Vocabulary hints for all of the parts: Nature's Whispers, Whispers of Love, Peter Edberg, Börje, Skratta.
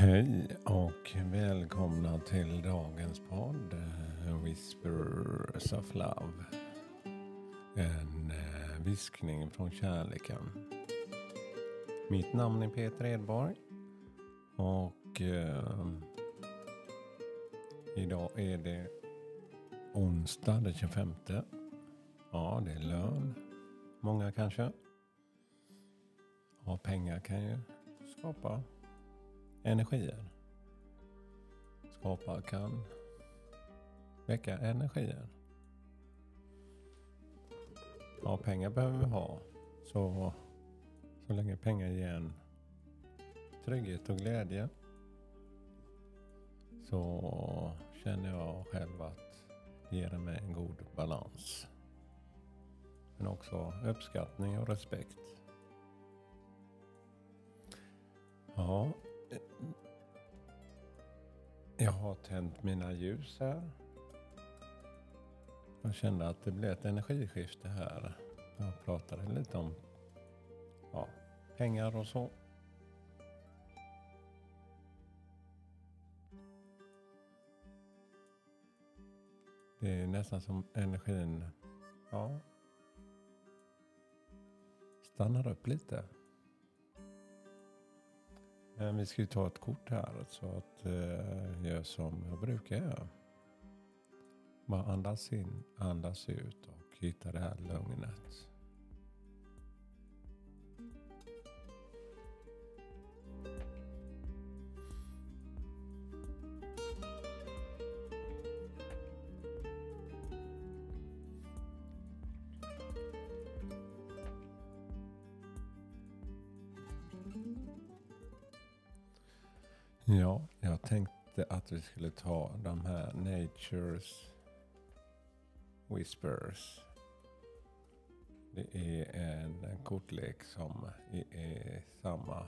Hej och välkomna till dagens podd Whispers of Love. En viskning från kärleken. Mitt namn är Peter Edberg och idag är det onsdag den 25. Ja, det är lön. Många kanske. Ja, pengar kan ju skapa energier. Skapa kan väcka energier. Ja, pengar behöver vi ha. Så länge pengar ger en trygghet och glädje så känner jag själv att det ger mig en god balans. Men också uppskattning och respekt. Ja. Jag har tänt mina ljus här. Jag kände att det blev ett energiskifte här. Jag pratade lite om pengar och så. Det är nästan som energin stannar upp lite. Men vi ska ju ta ett kort här så att gör som jag brukar göra. Bara andas in, andas ut och hitta det här lugnet. Ja, jag tänkte att vi skulle ta de här Nature's Whispers. Det är en kortlek som är samma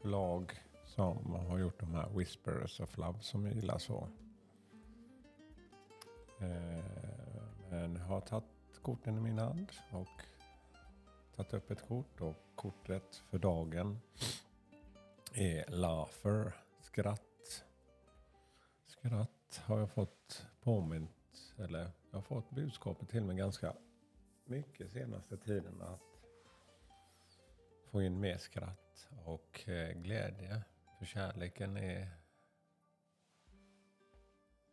förlag som har gjort de här Whispers of Love som jag gillar så. Men jag har tagit korten i min hand och tagit upp ett kort och kortet för dagen är laughter, skratt. Skratt har jag fått påmint, eller jag har fått budskapet till mig ganska mycket senaste tiden att få in mer skratt och glädje. För kärleken är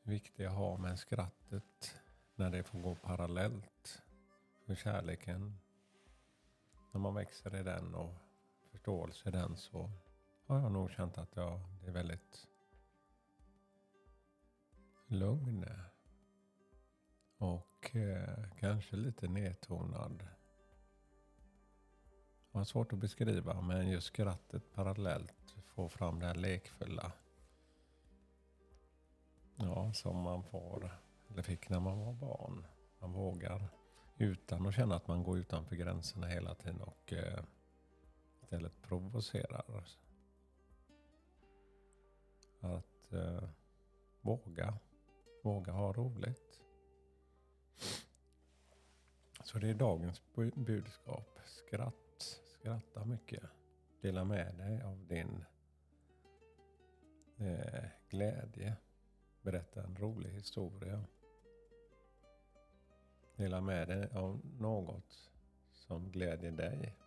viktig att ha med skrattet när det får gå parallellt. För kärleken, när man växer i den och förståelse i den så jag har nog känt att jag är väldigt lugn och kanske lite nedtonad. Det var svårt att beskriva, men just skrattet parallellt får fram det här lekfulla. Ja, som man får, eller fick när man var barn. Man vågar utan att känna att man går utanför gränserna hela tiden och istället provocerar. Att våga ha roligt. Så det är dagens budskap. Skratta mycket. Dela med dig av din glädje. Berätta en rolig historia. Dela med dig av något som glädjer dig.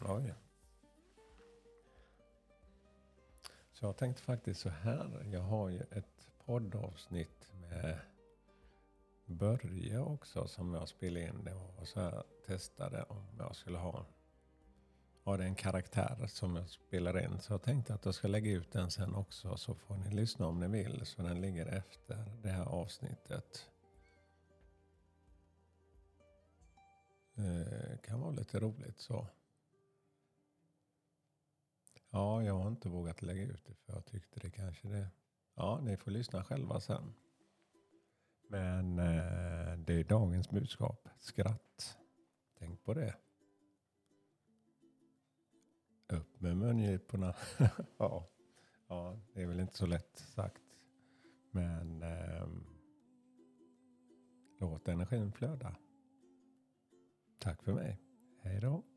Oj. Så jag tänkte faktiskt så här. Jag har ju ett poddavsnitt med Börje också som jag spelade in. Det var så här, testade om jag skulle ha den karaktär som jag spelar in. Så jag tänkte att jag ska lägga ut den sen också så får ni lyssna om ni vill. Så den ligger efter det här avsnittet. Kan vara lite roligt så. Ja, jag har inte vågat lägga ut det för jag tyckte det kanske det. Ja, ni får lyssna själva sen. Men det är dagens budskap. Skratt. Tänk på det. Upp med mungiporna. Ja, det är väl inte så lätt sagt. Men låt energin flöda. Tack för mig. Hej då.